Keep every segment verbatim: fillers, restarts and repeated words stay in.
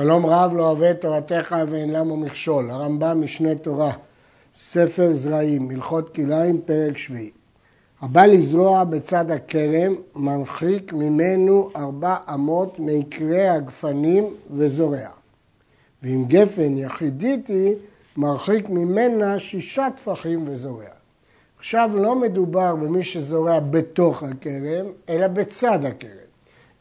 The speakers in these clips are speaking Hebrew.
שלום רב לא אוהב תורתך ואין למו מכשול. הרמב"ם משנה תורה, ספר זרעים, הלכות כלאיים, פרק שביעי. הבא לזרוע בצד הכרם מרחיק ממנו ארבע אמות מעיקרי הגפנים וזורע. ואם גפן יחידית היא, מרחיק ממנה שישה טפחים וזורע. עכשיו לא מדובר במי שזורע בתוך הכרם, אלא בצד הכרם.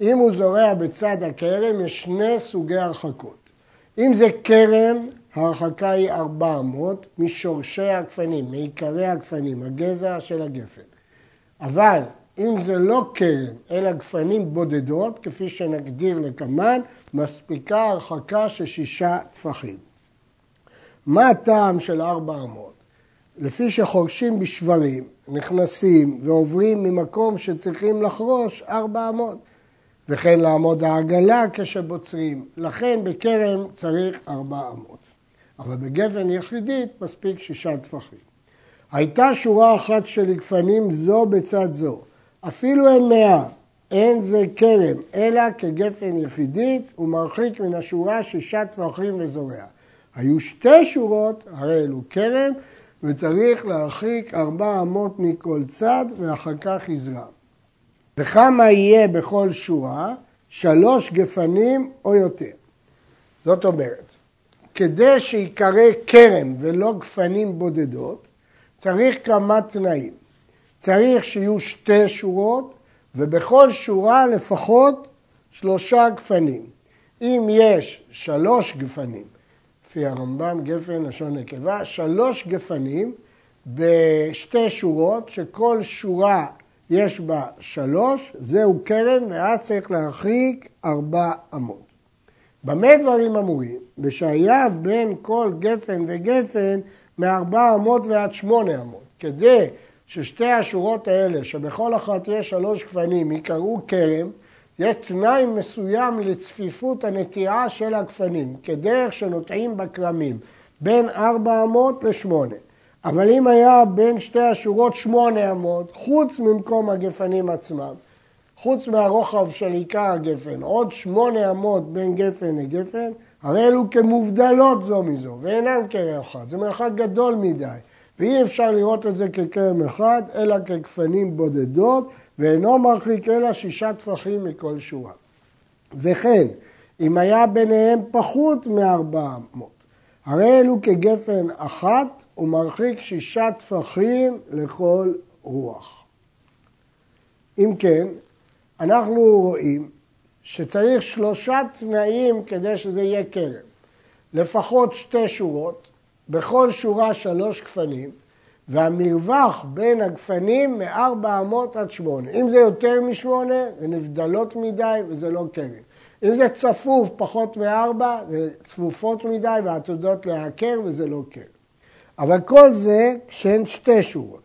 אם הוא זורע בצד הכרם, יש שני סוגי הרחקות. אם זה כרם, ההרחקה היא ארבע מאות משורשי הגפנים, מעיקרי הגפנים, הגזע של הגפן. אבל אם זה לא כרם, אלא גפנים בודדות, כפי שנגדיר לכמן, מספיקה הרחקה של שישה טפחים. מה הטעם של ארבע מאות? לפי שחורשים בשברים, נכנסים ועוברים ממקום שצריכים לחרוש ארבע מאות. וכן לעמוד העגלה כשבוצרים, לכן בכרם צריך ארבע אמות. אבל בגפן יחידית מספיק שישה טפחים. הייתה שורה אחת של גפנים זו בצד זו, אפילו אין מאה, אין זה כרם, אלא כגפן יחידית ומרחיק מן השורה שישה טפחים וזורע. היו שתי שורות, הרי אלו כרם, וצריך להרחיק ארבע אמות מכל צד ואחר כך יזרע. וכמה יהיה בכל שורה? שלוש גפנים או יותר. זאת אומרת, כדי שיקרא כרם ולא גפנים בודדות, צריך כמה תנאים. צריך שיהיו שתי שורות, ובכל שורה לפחות שלושה גפנים. אם יש שלוש גפנים, לפי הרמב"ם גפן לשון נקבה, שלוש גפנים בשתי שורות, שכל שורה יש בה שלוש, זהו כרם, ואז צריך להרחיק ארבע אמות. במה דברים אמורים? בשהיה בין כל גפן וגפן מארבע אמות ועד שמונה אמות. כדי ששתי השורות האלה, שבכל אחת יש שלוש גפנים, יקראו כרם, יש תנאי מסוים לצפיפות הנטיעה של הגפנים, כדרך שנוטעים בקרמים, בין ארבע אמות לשמונה. אבל אם היה בין שתי השורות שמונה אמות, חוץ ממקום הגפנים עצמם, חוץ מהרוחב של עיקר הגפן, עוד שמונה אמות בין גפן לגפן, הרי אלו כמובדלות זו מזו, ואינם כרם אחד, זה מרחק גדול מדי, ואי אפשר לראות את זה ככרם אחד, אלא כגפנים בודדות, ואינו מרחיק אלא שישה טפחים מכל שורה. וכן, אם היה ביניהם פחות מארבע אמות, הרי אלו כגפן אחת ומרחיק שישה טפחים לכל רוח. אם כן, אנחנו רואים שצריך שלושה תנאים כדי שזה יהיה כרם. לפחות שתי שורות, בכל שורה שלוש גפנים, והמרווח בין הגפנים מארבע אמות עד שמונה. אם זה יותר משמונה, זה נבדלות מדי וזה לא כרם. אם זה צפוף פחות מארבע, זה צפופות מדי והעתודות להעקר וזה לא קר. אבל כל זה כשהן שתי שורות.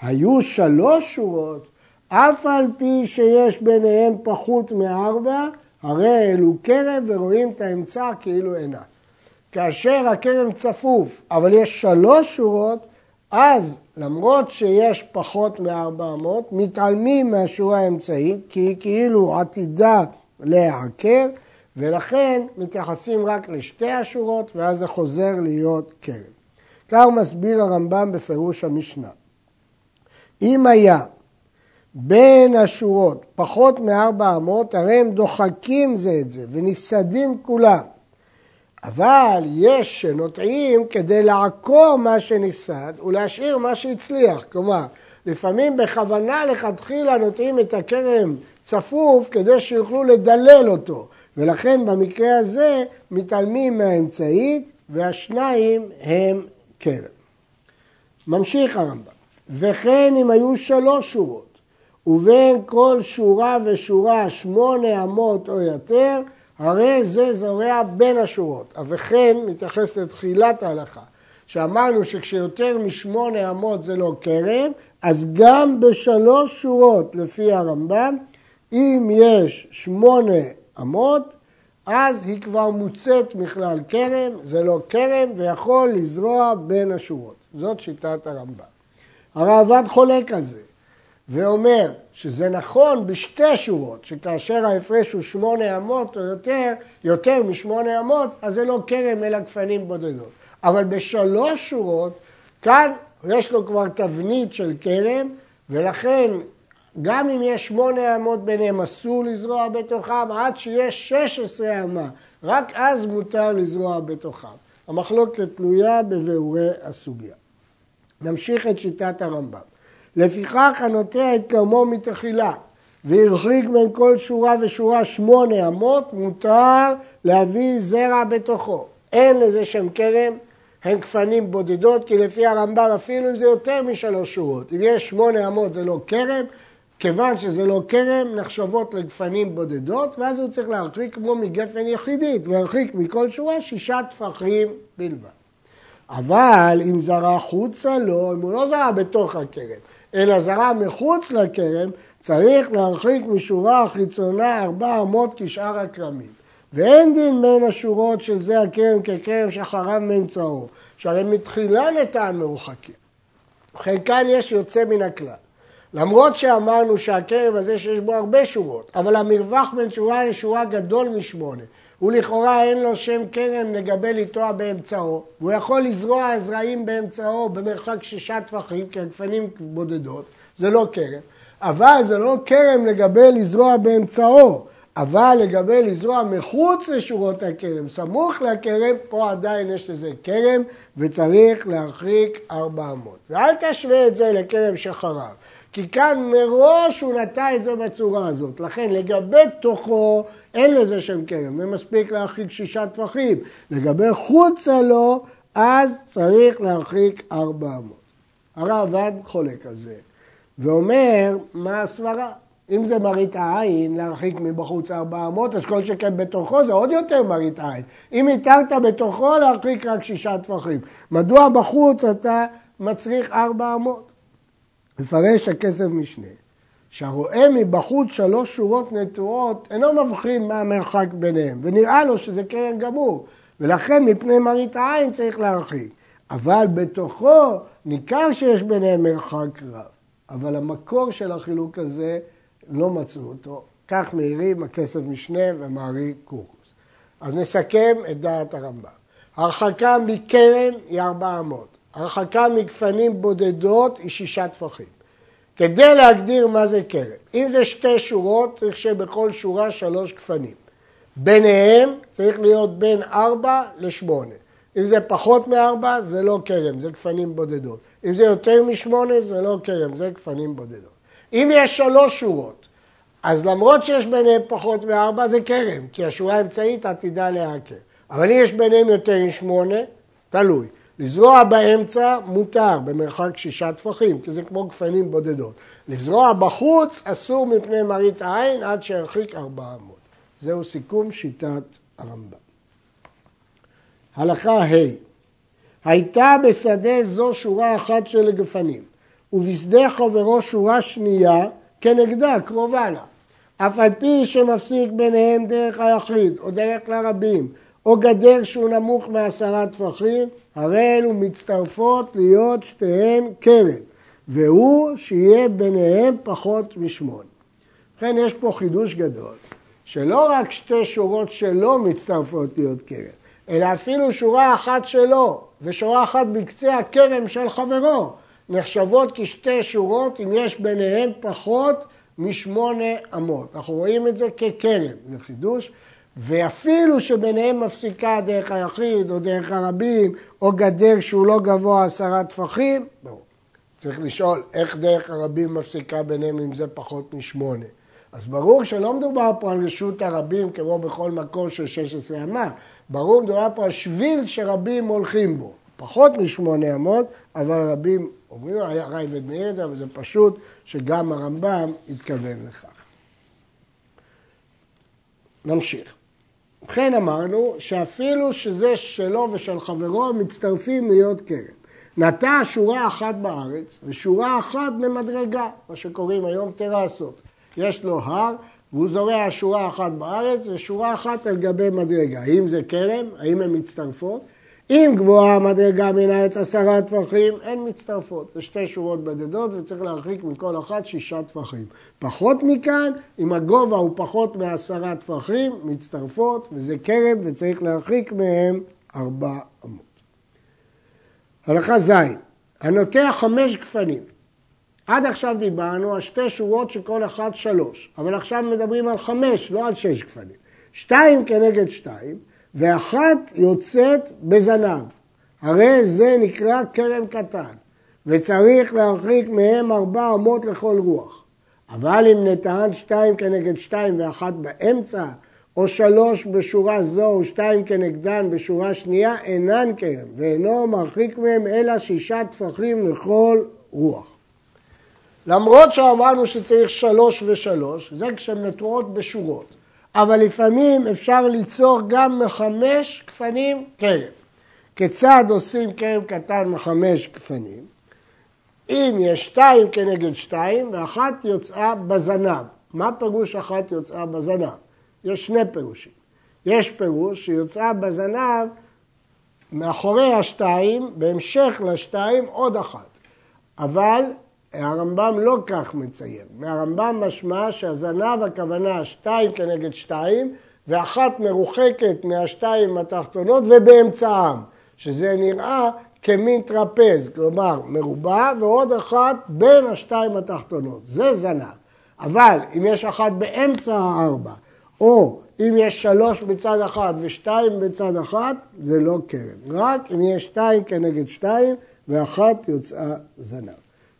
היו שלוש שורות, אף על פי שיש ביניהן פחות מארבע, הרי אלו כרם ורואים את האמצע כאילו אינה. כאשר הכרם צפוף, אבל יש שלוש שורות, אז למרות שיש פחות מארבע אמות, מתעלמים מהשורה האמצעית, כי היא כאילו עתידה להעקר, ולכן מתייחסים רק לשתי השורות, ואז זה חוזר להיות כרם. כך מסביר הרמב"ם בפירוש המשנה. אם היה בין השורות פחות מארבע אמות, הרי הם דוחקים זה את זה, ונפסדים כולם. אבל יש שנוטעים כדי לעקור מה שנפסד, ולהשאיר מה שהצליח. כלומר, לפעמים בכוונה לכתחילה נוטעים את הכרם צפוף כדי שיוכלו לדלל אותו, ולכן במקרה הזה מתעלמים מהאמצעית והשניים הם כרם. ממשיך הרמב"ם, וכן אם היו שלוש שורות ובין כל שורה ושורה שמונה אמות או יותר, הרי זה זורע בין השורות. וכן מתייחס לתחילת ההלכה שאמרנו שכשיותר משמונה אמות זה לא כרם, אז גם בשלוש שורות לפי הרמב"ם, אם יש שמונה אמות, אז היא כבר מוצאת מכלל כרם, זה לא כרם, ויכול לזרוע בין השורות. זאת שיטת הרמב"ם. הראב"ד חולק על זה. ואומר שזה נכון בשתי שורות, שכאשר ההפרש הוא שמונה אמות או יותר, יותר משמונה אמות, אז זה לא כרם אלא גפנים בודדות. אבל בשלוש שורות, כאן יש לו כבר תבנית של כרם, ולכן גם אם יש שמונה אמות ביניהם אסור לזרוע בתוכם, עד שיש שש עשרה אמה, רק אז מותר לזרוע בתוכם. המחלוקת תלויה בביאורי הסוגיה. נמשיך את שיטת הרמב"ם. לפיכך הנוטע את כרמו מתחילה והרחיק בין כל שורה ושורה שמונה אמות, מותר להביא זרע בתוכו. אין לזה שם כרם, הן גפנים בודדות, כי לפי הרמב"ם אפילו אם זה יותר משלוש שורות, אם יש שמונה אמות זה לא כרם, כיוון שזה לא כרם נחשבות לגפנים בודדות, ואז הוא צריך להרחיק כמו מגפן יחידית, והרחיק מכל שורה שישה טפחים בלבד. אבל אם זרע חוצה לו, אם הוא לא זרע בתוך הכרם, אלא זרע מחוץ לכרם, צריך להרחיק משורה החיצונה ארבע אמות כשאר הכרמים. ואין דין בין השורות של זה הכרם ככרם שחרב מאמצעו, שהרי מתחילה נטען מרוחקים. חלקן יש יוצא מן הכלל. למרות שאמרנו שהכרם הזה שיש בו הרבה שורות, אבל המרווח בין שורה לשורה גדול משמונה, ולכאורה אין לו שם כרם לגבי לטוע באמצעו, והוא יכול לזרוע זרעים באמצעו במרחק שישה טפחים, כי הגפנים בודדות, זה לא כרם, אבל זה לא כרם לגבי לזרוע באמצעו, אבל לגבי לזרוע מחוץ לשורות הכרם, סמוך לכרם, פה עדיין יש לזה כרם, וצריך להרחיק ארבע אמות. ואל תשווה את זה לכרם שחרב, כי כאן מראש הוא נטע את זה בצורה הזאת, לכן לגבי תוכו אין לזה שם כרם, ומספיק להרחיק שישה טפחים. לגבי חוצה לו, אז צריך להרחיק ארבע אמות. הרעב"ד חולק על זה, ואומר מה הסברה? אם זה מרית העין, להרחיק מבחוץ ארבע אמות, אז כל שכן בתוכו זה עוד יותר מרית העין. אם התרת בתוכו, להרחיק רק שישה טפחים. מדוע בחוץ אתה מצריך ארבע אמות? מפרש הכסף משנה, שהרואה מבחוץ שלוש שורות נטועות אינו מבחין מה המרחק ביניהם, ונראה לו שזה כרם גמור, ולכן מפני מרית העין צריך להרחיק. אבל בתוכו ניכר שיש ביניהם מרחק רב, אבל המקור של החילוק הזה לא מצאו אותו. כך מעירים הכסף משנה ומערי קורקוס. אז נסכם את דעת הרמב"ם. הרחקה מכרם היא ארבע אמות. הרחקה מגפנים בודדות היא שישה טפחים. כדי להגדיר מה זה כרם, אם זה שתי שורות, צריך שבכל שורה שלוש גפנים. ביניהם צריך להיות בין ארבע לשמונה. אם זה פחות מארבע, זה לא כרם, זה גפנים בודדות. אם זה יותר משמונה, זה לא כרם, זה גפנים בודדות. אם יש שלוש שורות, אז למרות שיש ביניהם פחות מארבע, זה כרם, כי השורה האמצעית עתידה להעקר. אבל אם יש ביניהם יותר משמונה, תלוי. לזרוע באמצע מותר במרחק שישה טפחים, כי זה כמו גפנים בודדות. לזרוע בחוץ אסור מפני מרית העין עד שירחיק ארבע אמות. זהו סיכום שיטת הרמב"ם. הלכה ה' הייתה בשדה זו שורה אחת של גפנים, ובשדה חברו שורה שנייה כנגדה, קרובה לה. אף על פי שמפסיק ביניהם דרך היחיד או דרך לרבים, או גדר שהוא נמוך מעשרה טפחים, הרי אלו מצטרפות להיות שתיהן כרם, והוא שיהיה ביניהם פחות משמון. לכן יש פה חידוש גדול, שלא רק שתי שורות שלו מצטרפות להיות כרם, אלא אפילו שורה אחת שלו, ושורה אחת בקצה הכרם של חברו, נחשבות כשתי שורות אם יש ביניהם פחות משמונה אמות. אנחנו רואים את זה ככרם, זה חידוש. ואפילו שביניהם מפסיקה דרך היחיד או דרך הרבים או גדר שהוא לא גבוה עשרה טפחים, לא. צריך לשאול איך דרך הרבים מפסיקה ביניהם אם זה פחות משמונה. אז ברור שלא מדובר פה על רשות הרבים כמו בכל מקום של שש עשרה אמה, ברור מדובר פה על שביל שרבים הולכים בו, פחות משמונה אמות, אבל הרבים אומרים, היה ראי ודמי את זה, אבל זה פשוט שגם הרמב"ם התכוון לכך. נמשיך. וכן אמרנו שאפילו שזה שלו ושל חברו מצטרפים להיות כרם. נטע שורה אחת בארץ ושורה אחת במדרגה, מה שקוראים היום טרסות. יש לו הר והוא זורע שורה אחת בארץ ושורה אחת על גבי מדרגה. האם זה כרם? האם הם מצטרפות? אם גבוהה המדרגה מן העץ עשרה טפחים, אין מצטרפות. זה שתי שורות בודדות וצריך להרחיק מכל אחת שישה טפחים. פחות מכאן, אם הגובה הוא פחות מעשרה טפחים, מצטרפות, וזה קרב וצריך להרחיק מהם ארבע אמות. הלכה ז', הנוטע חמש גפנים. עד עכשיו דיברנו על שתי שורות שכל אחת שלוש, אבל עכשיו מדברים על חמש, לא על שש גפנים. שתיים כנגד שתיים, ואחת יוצאת בזנב. הרי זה נקרא כרם קטן, וצריך להרחיק מהם ארבע אמות לכל רוח. אבל אם נטען שתיים כנגד שתיים ואחת באמצע, או שלוש בשורה זו או שתיים כנגדן בשורה שנייה, אינן כרם, ואינו מרחיק מהם אלא שישה טפחים לכל רוח. למרות שאמרנו שצריך שלוש ושלוש, זה כשהן נטועות בשורות. אבל לפעמים אפשר ליצור גם מחמש גפנים כרם. כיצד עושים כרם קטן מחמש גפנים? אם יש שתיים כנגד שתיים ואחת יוצאה בזנב. מה פירוש אחת יוצאה בזנב? יש שני פירושים. יש פירוש שיוצאה בזנב מאחורי השתיים, בהמשך לשתיים עוד אחת. אבל הרמב"ם לא כך מצייר. מהרמב"ם משמע שהזנב הכוונה שתיים כנגד שתיים, ואחת מרוחקת מהשתיים התחתונות ובאמצעם, שזה נראה כמין טרפז, כלומר מרובע, ועוד אחת בין השתיים התחתונות. זה זנב. אבל אם יש אחת באמצע הארבע, או אם יש שלוש בצד אחת ושתיים בצד אחת, זה לא כרם. רק אם יש שתיים כנגד שתיים, ואחת יוצאה זנב.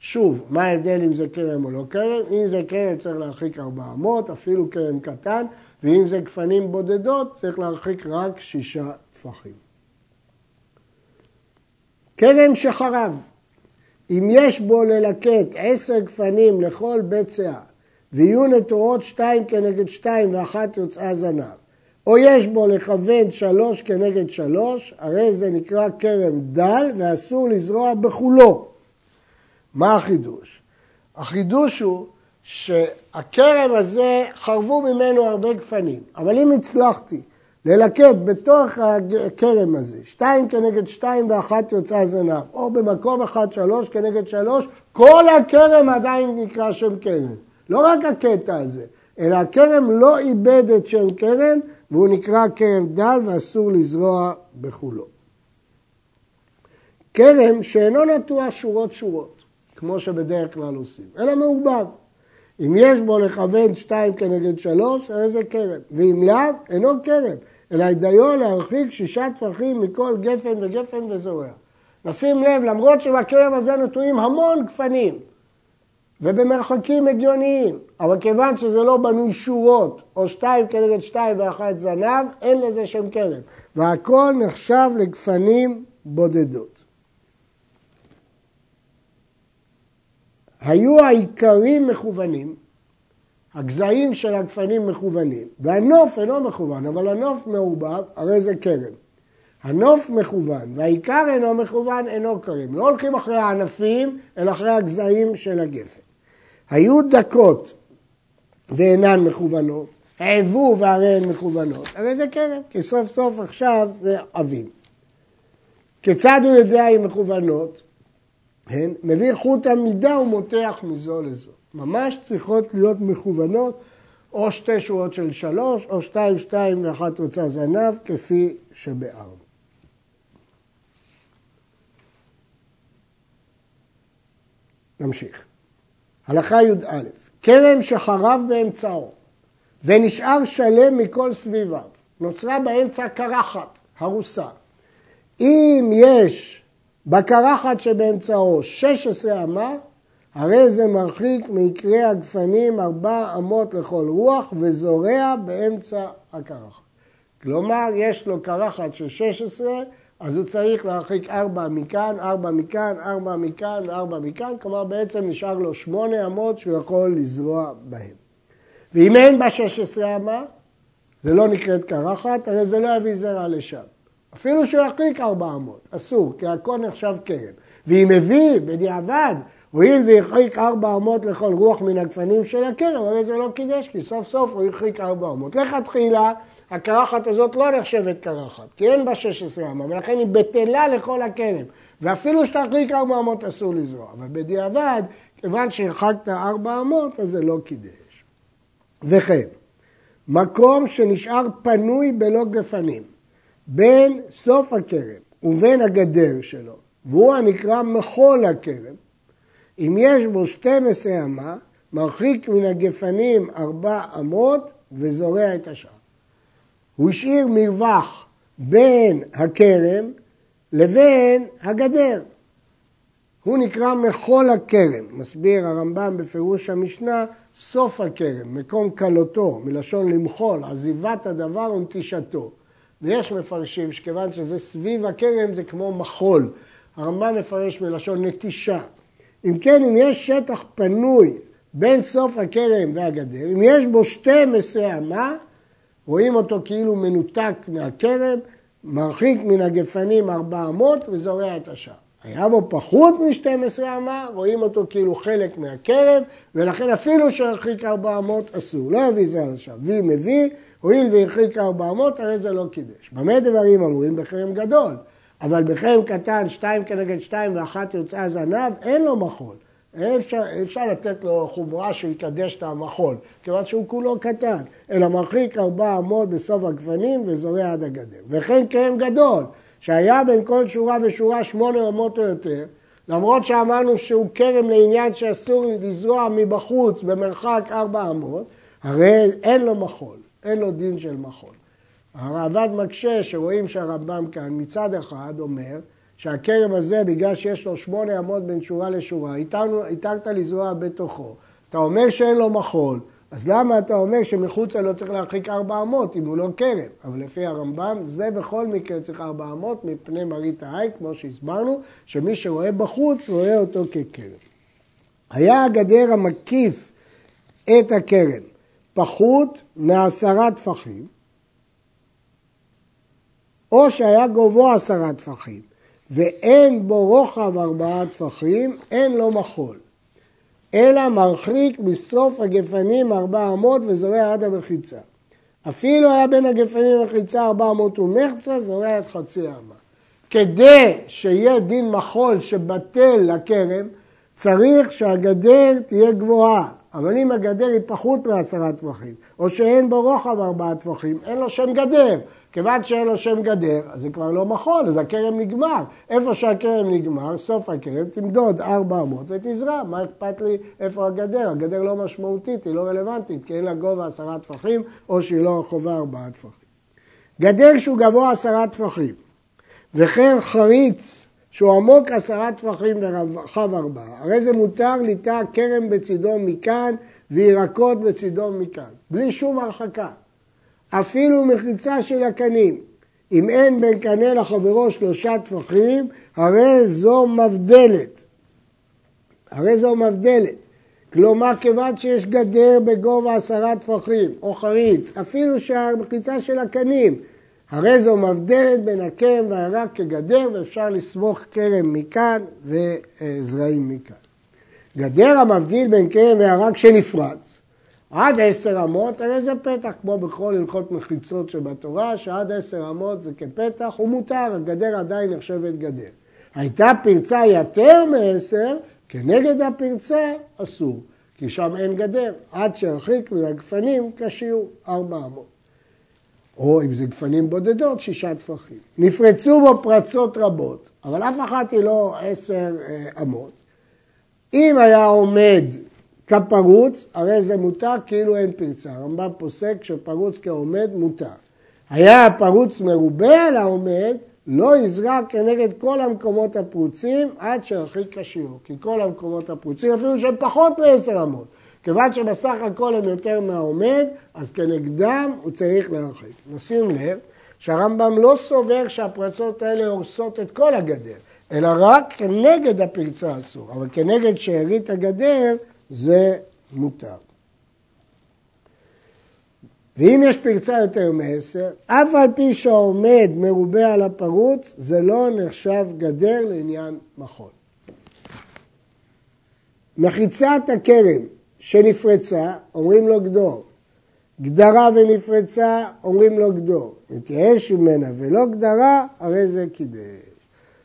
שוב, מה ההבדל אם זה כרם או לא כרם? אם זה כרם צריך להרחיק ארבע אמות, אפילו כרם קטן, ואם זה גפנים בודדות צריך להרחיק רק שישה טפחים. כרם שחרב, אם יש בו ללקט עשר גפנים לכל בית סאה, ויהיו נטועות שתיים כנגד שתיים ואחת יוצאה זנב, או יש בו לכוון שלוש כנגד שלוש, הרי זה נקרא כרם דל ואסור לזרוע בחולו. מה החידוש? החידוש הוא שהכרם הזה חרבו ממנו הרבה גפנים, אבל אם הצלחתי ללקט בתוך הכרם הזה שתיים כנגד שתיים ואחת יוצא זנב, או במקום אחד שלוש כנגד שלוש, כל הכרם עדיין נקרא שם כרם. לא רק הקטע הזה, אלא הכרם לא איבד את שם כרם, והוא נקרא כרם דל ואסור לזרוע בחולו. כרם שאינו נטוע שורות שורות, כמו שבדרך כלל עושים, אלא מעורבב. אם יש בו לכוון שתיים כנגד שלוש, הרי זה כרם. ואם לאו, אינו כרם, אלא הדיו להרחיק שישה טפחים מכל גפן וגפן וזורע. נשים לב, למרות שבכרם הזה נטועים המון גפנים, ובמרחקים הגיוניים, אבל כיוון שזה לא בנוי שורות, או שתיים כנגד שתיים ואחת זנב, אין לזה שם כרם. והכל נחשב לגפנים בודדות. היו העיקרים מכוונים, הגזעים של הגפנים מכוונים, והנוף אינו מכוון, אבל הנוף מעורבב, הרי זה כרם. הנוף מכוון והעיקר אינו מכוון, אינו כרם. לא הולכים אחרי הענפים, אלא אחרי הגזעים של הגפן. היו דקות ואינן מכוונות, העבו והרי הן מכוונות, הרי זה כרם, כי סוף סוף עכשיו זה עבים. כיצד הוא יודע אם מכוונות? הן, מביא חוט המידה ומותח מזו לזו. ממש צריכות להיות מכוונות או שתי שורות של שלוש, או שתיים, שתיים ואחת רוצה זנב, כפי שבארבע. נמשיך. הלכה י' א', כרם שחרב באמצעו ונשאר שלם מכל סביביו, נוצרה באמצע קרחת, הרוסה. אם יש בקרחת שבאמצעו שש עשרה אמה, הרי זה מרחיק מעיקרי הגפנים ארבע אמות לכל רוח וזורע באמצע הקרחת. כלומר, יש לו קרחת של שש עשרה, אז הוא צריך להרחיק ארבע מכאן, ארבע מכאן, ארבע מכאן, ארבע מכאן, כלומר בעצם נשאר לו שמונה אמות שהוא יכול לזרוע בהן. ואם אין בה שש עשרה אמה, זה לא נקראת קרחת, הרי זה לא יביא זרע לשם. אפילו שהוא ירחיק ארבע אמות, אסור, כי הכל נחשב כרם. ואם הביא בדיעבד, הואיל והרחיק ארבע אמות לכל רוח מן הגפנים של הכרם, הרי זה לא קידש, כי סוף סוף הוא הרחיק ארבע אמות. לכתחילה, הקרחת הזאת לא נחשבת קרחת, כי אין בה שש עשרה אמה, ולכן היא בטלה לכל הכלב. ואפילו שתחליק ארבע אמות אסור לזרוע. אבל בדיעבד, כיוון שהרחקת ארבע אמות, אז זה לא קידש. וכן, מקום שנשאר פנוי בלא גפנים, בין סוף הכרם ובין הגדר שלו, והוא הנקרא מחול הכרם, אם יש בו שתים עשרה אמה, מרחיק מן הגפנים ארבע אמות וזורע את השאר. הוא השאיר מרווח בין הכרם לבין הגדר. הוא נקרא מחול הכרם, מסביר הרמב"ם בפירוש המשנה, סוף הכרם, מקום קלותו, מלשון למחול, עזיבת הדבר ונטישתו. ויש מפרשים שכיוון שזה סביב הכרם זה כמו מחול. הרמב"ם מפרש מלשון נטישה. אם כן, אם יש שטח פנוי בין סוף הכרם והגדר, אם יש בו שתים עשרה אמה, רואים אותו כאילו מנותק מהכרם, מרחיק מן הגפנים ארבע אמות וזורע את השאר. היה בו פחות מ-שתים עשרה אמה, רואים אותו כאילו חלק מהכרם, ולכן אפילו שהרחיק ארבע אמות אסור, לא יביא זה על השאר. והיא מביא, רואים והרחיק ארבע אמות, הרי זה לא קידש. במה דברים אמורים בחרם גדול? אבל בחרם קטן, שתיים כנגד שתיים ואחת יוצאה זנב, אין לו מחול. אפשר, אפשר לתת לו חומרה שיקדש את המחול, כיוון שהוא כולו קטן, אלא מרחיק ארבע אמות בסוף הגפנים וזורע עד הגדר. וכן כרם גדול, שהיה בין כל שורה ושורה שמונה אמות או יותר, למרות שאמרנו שהוא כרם לעניין שאסור לזרוע מבחוץ במרחק ארבע אמות, הרי אין לו מחול, אין לו דין של מחול. הרעב"ד מקשה שרואים שהרמב"ם כאן מצד אחד אומר, שהכרם הזה, בגלל שיש לו שמונה אמות בין שורה לשורה, התרת לזרוע בתוכו. אתה אומר שאין לו מחול, אז למה אתה אומר שמחוצה לא צריך להרחיק ארבע אמות, אם הוא לא כרם? אבל לפי הרמב"ם, זה בכל מקרה צריך ארבע אמות, מפני מרית העין, כמו שהסברנו, שמי שרואה בחוץ, רואה אותו ככרם. היה הגדר המקיף את הכרם, פחות מעשרה טפחים, או שהיה גובהו עשרה טפחים. ואין בו רוחב ארבעה טפחים, אין לו מחול. אלא מרחיק בסוף הגפנים ארבע אמות וזורע עד המחיצה. אפילו היה בין הגפנים למחיצה ארבע אמות ומחצה, זורע עד חצי אמה. כדי שיהיה דין מחול שבטל לכרם, צריך שהגדר תהיה גבוהה. אבל אם הגדר היא פחות מעשרה טפחים, או שאין בו רוחב ארבעה טפחים, אין לו שם גדר. כיוון שאין לו שם גדר, אז זה כבר לא מחול, אז הכרם נגמר. איפה שהכרם נגמר, סוף הכרם, תמדוד ארבע אמות ותזרע. מה אכפת לי איפה הגדר? הגדר לא משמעותית, היא לא רלוונטית, כי אין לה גובה עשרה טפחים, או שהיא לא חובה ארבעה טפחים. גדר שהוא גבוה עשרה טפחים, וכן חריץ שהוא עמוק עשרה טפחים ורחב ארבעה, הרי זה מותר ליטה כרם בצדו מכאן, וירקות בצדו מכאן, בלי שום הרחקה. אפילו מחיצה של הקנים, אם אין בין קנה לחברו שלושה טפחים, הרי זו מבדלת. הרי זו מבדלת. כלומר, כיוון שיש גדר בגובה עשרה טפחים, או חריץ, אפילו שהמחיצה של הקנים, הרי זו מבדלת בין הכרם והירק כגדר, ואפשר לסמוך כרם מכאן וזרעים מכאן. גדר המבדיל בין כרם והירק שנפרץ, עד עשר אמות, הרי זה פתח, כמו בכל הלכות מחיצות שבתורה, שעד עשר אמות זה כפתח, הוא מותר, הגדר עדיין נחשבת גדר. הייתה פרצה יותר מעשר, כנגד הפרצה אסור, כי שם אין גדר, עד שהרחיק מן הגפנים כשיעור ארבע אמות. או אם זה גפנים בודדות, שישה טפחים. נפרצו בו פרצות רבות, אבל אף אחת היא לא עשר אמות. אם היה עומד כפרוץ, הרי זה מותר כאילו אין פרצה. הרמב"ם פוסק שפרוץ כעומד מותר. היה הפרוץ מרובה על העומד, לא יזרע כנגד כל המקומות הפרוצים עד שרחיק השיעור. כי כל המקומות הפרוצים אפילו שהם פחות מעשר אמות. כיוון שבסך הכל הם יותר מהעומד, אז כנגדם הוא צריך להרחיק. נשים לב שהרמב"ם לא סובר שהפרצות האלה הורסות את כל הגדר, אלא רק כנגד הפרצה אסור. אבל כנגד שארית הגדר, זה מותר. ואם יש פרצה יותר מעשר, אף על פי שהעומד מרובה על הפרוץ, זה לא נחשב גדר לעניין מחול. מחיצת הכרם שנפרצה, אומרים לו גדור, גדרה ונפרצה, אומרים לו גדור. מתייאש ממנה ולא גדרה, הרי זה קידש.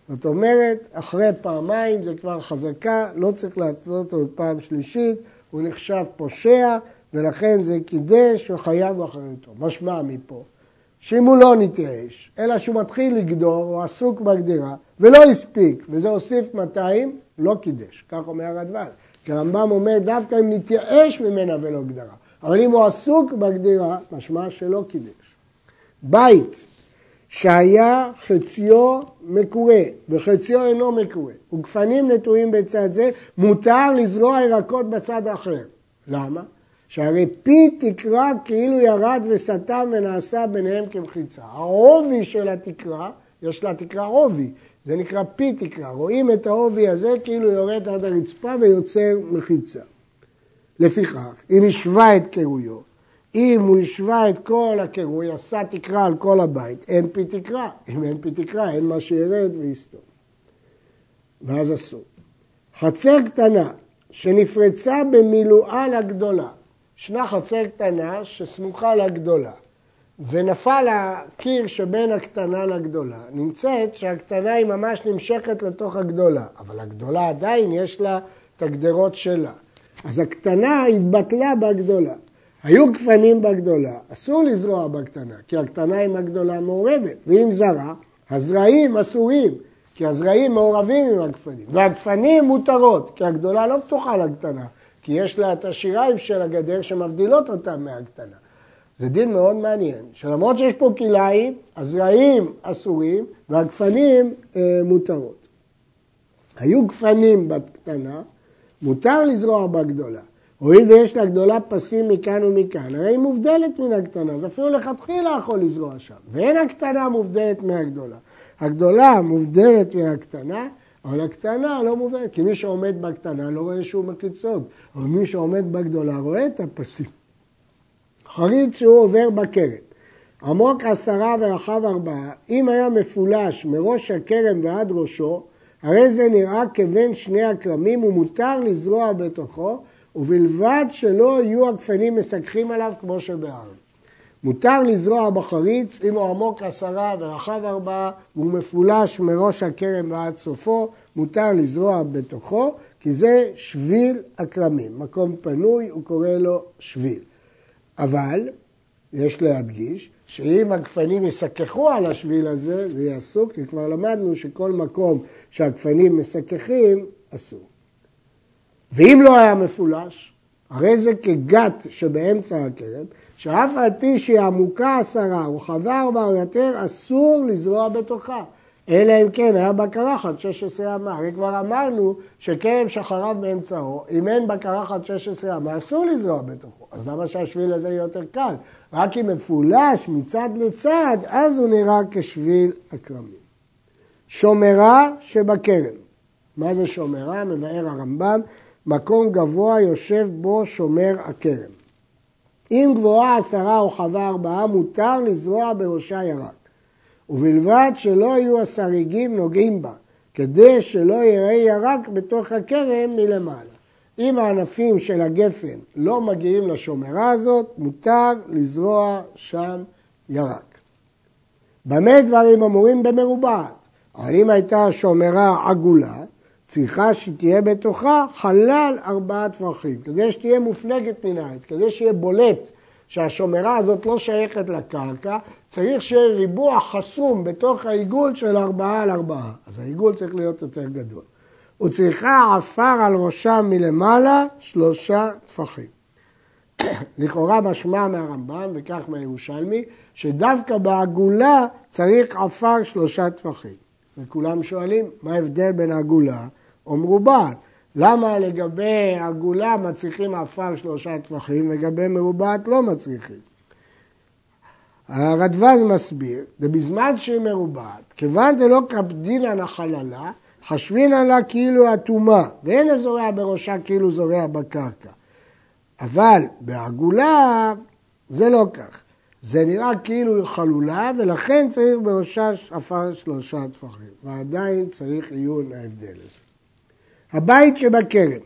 זאת אומרת, אחרי פעמיים זה כבר חזקה, לא צריך להתנות עוד פעם שלישית, הוא נחשב פושע, ולכן זה קידש וחייב אחריותו. משמע מפה, שאם הוא לא נתייאש, אלא שהוא מתחיל לגדור, הוא עסוק בגדירה, ולא הספיק, וזה הוסיף מאתיים, לא קידש. כך אומר הרדב"ן. כי הרמב"ם אומר דווקא אם נתייאש ממנה ולא גדרה. אבל אם הוא עסוק בגדירה, משמע שלא קידש. בית שהיה חציו מקורה, וחציו אינו מקורה, וגפנים נטועים בצד זה, מותר לזרוע ירקות בצד אחר. למה? שהרי פי תקרה כאילו ירד וסתם ונעשה ביניהם כמחיצה. העובי של התקרה, יש לה תקרה עובי, זה נקרא פי תקרה. רואים את העובי הזה כאילו יורד עד הרצפה ויוצר מחיצה. לפיכך, אם השווה את קירויו, אם הוא השווה את כל הקירוי, עשה תקרה על כל הבית, אין פי תקרה. אם אין פי תקרה, אין מה שירד ויסתום. ואז אסור. חצר קטנה שנפרצה במילואה לגדולה, שנה חצר קטנה שסמוכה לגדולה, ונפל הקיר שבין הקטנה לגדולה, נמצאת שהקטנה היא ממש נמשכת לתוך הגדולה, אבל הגדולה עדיין יש לה את הגדרות שלה. אז הקטנה התבטלה בגדולה. היו גפנים בגדולה, אסור לזרוע בקטנה, כי הקטנה עם הגדולה מעורבת. ואם זרה, הזרעים אסורים, כי הזרעים מעורבים עם הגפנים. והגפנים מותרות, כי הגדולה לא פתוחה לקטנה, כי יש לה את השיריים של הגדר שמבדילות אותם מהקטנה. זה דין מאוד מעניין, שלמרות שיש פה כלאיים, הזרעים אסורים והגפנים אה, מותרות. היו גפנים בקטנה, מותר לזרוע בגדולה. הואיל ויש לה גדולה פסים מכאן ומכאן, הרי היא מובדלת מן הקטנה, אז אפילו לכתחילה יכול לזרוע שם. ואין הקטנה מובדלת מהגדולה. הגדולה מובדלת מן הקטנה, אבל הקטנה לא מובדלת, כי מי שעומד בקטנה לא רואה שום מחיצות, אבל מי שעומד בגדולה רואה את הפסים. חריץ שהוא עובר בקרן, עמוק עשרה ורחב ארבעה, אם היה מפולש מראש הקרן ועד ראשו, הרי זה נראה כבין שני הקרמים ומותר לזרוע בתוכו, ובלבד שלא יהיו הגפנים מסככים עליו כמו שבארץ. מותר לזרוע בחריץ אם הוא עמוק עשרה ורחב ארבעה, והוא מפולש מראש הכרם ועד סופו, מותר לזרוע בתוכו, כי זה שביל הקרמים. מקום פנוי הוא קורא לו שביל. אבל, יש להדגיש, שאם הגפנים יסככו על השביל הזה, זה יהיה אסור, כי כבר למדנו שכל מקום שהגפנים מסככים, אסור. ואם לא היה מפולש, הרי זה כגת שבאמצע הכרם, שאף על פי שהיא עמוקה עשרה או חווה ארבע או יותר, אסור לזרוע בתוכה. אלא אם כן היה בקרחת שש עשרה אמה. הרי כבר אמרנו שכרם שחרב באמצעו, אם אין בקרחת שש עשרה אמה, אסור לזרוע בתוכו. אז למה שהשביל הזה יהיה יותר קל? רק אם מפולש מצד לצד, אז הוא נראה כשביל הקרמים. שומרה שבקרם. מה זה שומרה? מבאר הרמב"ם. מקום גבוה יושב בו שומר הכרם. אם גבוהה עשרה או חווה ארבעה, מותר לזרוע בראשה ירק. ובלבד שלא יהיו הסריגים נוגעים בה, כדי שלא יראה ירק בתוך הכרם מלמעלה. אם הענפים של הגפן לא מגיעים לשומרה הזאת, מותר לזרוע שם ירק. במה דברים אמורים במרובעת? אבל אם הייתה השומרה עגולה, צריכה שתהיה בתוכה חלל ארבעה טפחים, כדי שתהיה מופלגת מן העץ, כדי שיהיה בולט שהשומרה הזאת לא שייכת לקרקע, צריך שיהיה ריבוע חסום בתוך העיגול של ארבעה על ארבעה. אז העיגול צריך להיות יותר גדול. וצריכה עפר על ראשה מלמעלה שלושה טפחים. לכאורה משמע מהרמב"ם וכך מהירושלמי, שדווקא בעגולה צריך עפר שלושה טפחים. וכולם שואלים, מה ההבדל בין עגולה או מרובעת? למה לגבי עגולה מצריכים עפר שלושה טפחים, לגבי מרובעת לא מצריכים? הרדב"ן מסביר, בזמן שהיא מרובעת, כיוון דלא קפדינן החללה, חשבינן לה כאילו אטומה, ואין זורע בראשה כאילו זורע בקרקע. אבל בעגולה זה לא כך. זה נראה כאילו חלולה, ולכן צריך בראשה עפר שלושה טפחים. ועדיין צריך עיון ההבדל הזה. הבית שבקרם,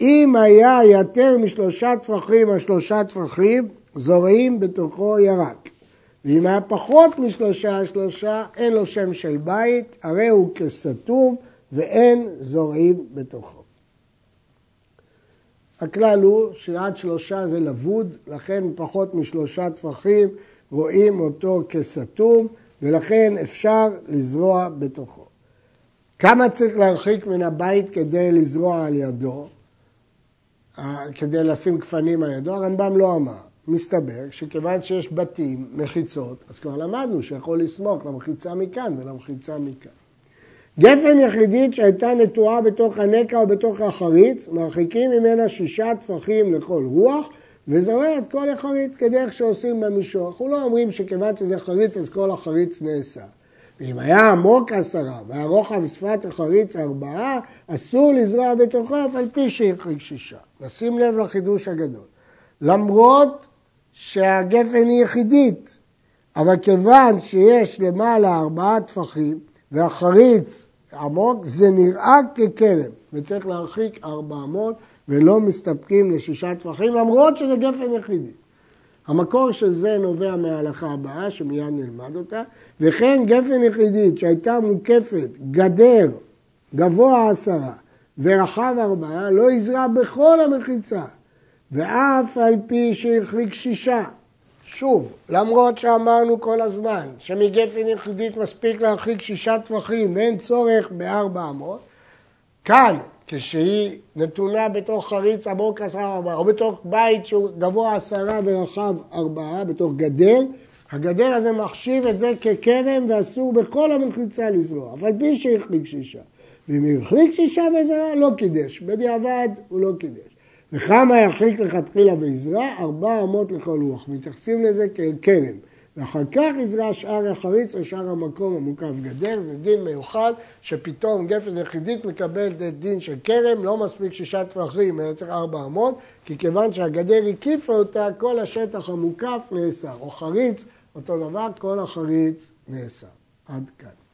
אם היה יותר משלושה טפחים על שלושה טפחים, זורעים בתוכו ירק. ואם היה פחות משלושה, שלושה, אין לו שם של בית, הרי הוא כסתום ואין זורעים בתוכו. הכלל הוא שעד שלושה זה לבוד, לכן פחות משלושה טפחים רואים אותו כסתום, ולכן אפשר לזרוע בתוכו. כמה צריך להרחיק מן הבית כדי לזרוע על ידו, כדי לשים כפנים על ידו? הרמב"ם לא אמר. מסתבר שכיוון שיש בתים, מחיצות, אז כבר למדנו שיכול לסמוך למחיצה מכאן ולמחיצה מכאן. גפן יחידית שהייתה נטועה בתוך הנקע או בתוך החריץ, מרחיקים ממנה שישה טפחים לכל רוח, וזורע את כל החריץ כדרך שעושים במישור. אנחנו לא אומרים שכיוון שזה חריץ, אז כל החריץ נעשה. ואם היה עמוק עשרה, והרוחב שפת החריץ ארבעה, אסור לזרוע בתוכו, אף על פי שהרחיק שישה. נשים לב לחידוש הגדול. למרות שהגפן היא יחידית, אבל כיוון שיש למעלה ארבעה טפחים, והחריץ עמוק, זה נראה ככלם, וצריך להרחיק ארבע מאות, ולא מסתפקים לשישה טפחים, למרות שזה גפן יחידי. המקור של זה נובע מההלכה הבאה, שמיד נלמד אותה, וכן גפן יחידית שהייתה מוקפת גדר, גבוה עשרה, ורחב ארבעה, לא יזרע בכל המחיצה, ואף על פי שהרחיק שישה. שוב, למרות שאמרנו כל הזמן, שמגפן יחידית מספיק להרחיק שישה טפחים, ואין צורך בארבע מאות, כאן, כשהיא נתונה בתוך חריץ עמוק עשרה ארבעה, או בתוך בית שהוא גבוה עשרה ורחב ארבעה, בתוך גדר, הגדר הזה מחשיב את זה ככרם ואסור בכל המחיצה לזרוע, אבל פי שהחליק שישה. ואם יחליק שישה וזרע, לא קידש, בדיעבד הוא לא קידש. וכמה יחליק לכתחילה ויזרע? ארבע אמות לכל רוח, מתייחסים לזה ככרם. ואחר כך יזרע שאר החריץ או שאר המקום המוקף גדר, זה דין מיוחד שפתאום גפן יחידית מקבל את דין של כרם, לא מספיק שישה טפחים, אלא צריך ארבע עמוד, כי כיוון שהגדר הקיפה אותה, כל השטח המוקף נאסר, או חריץ, אותו דבר, כל החריץ נאסר. עד כאן.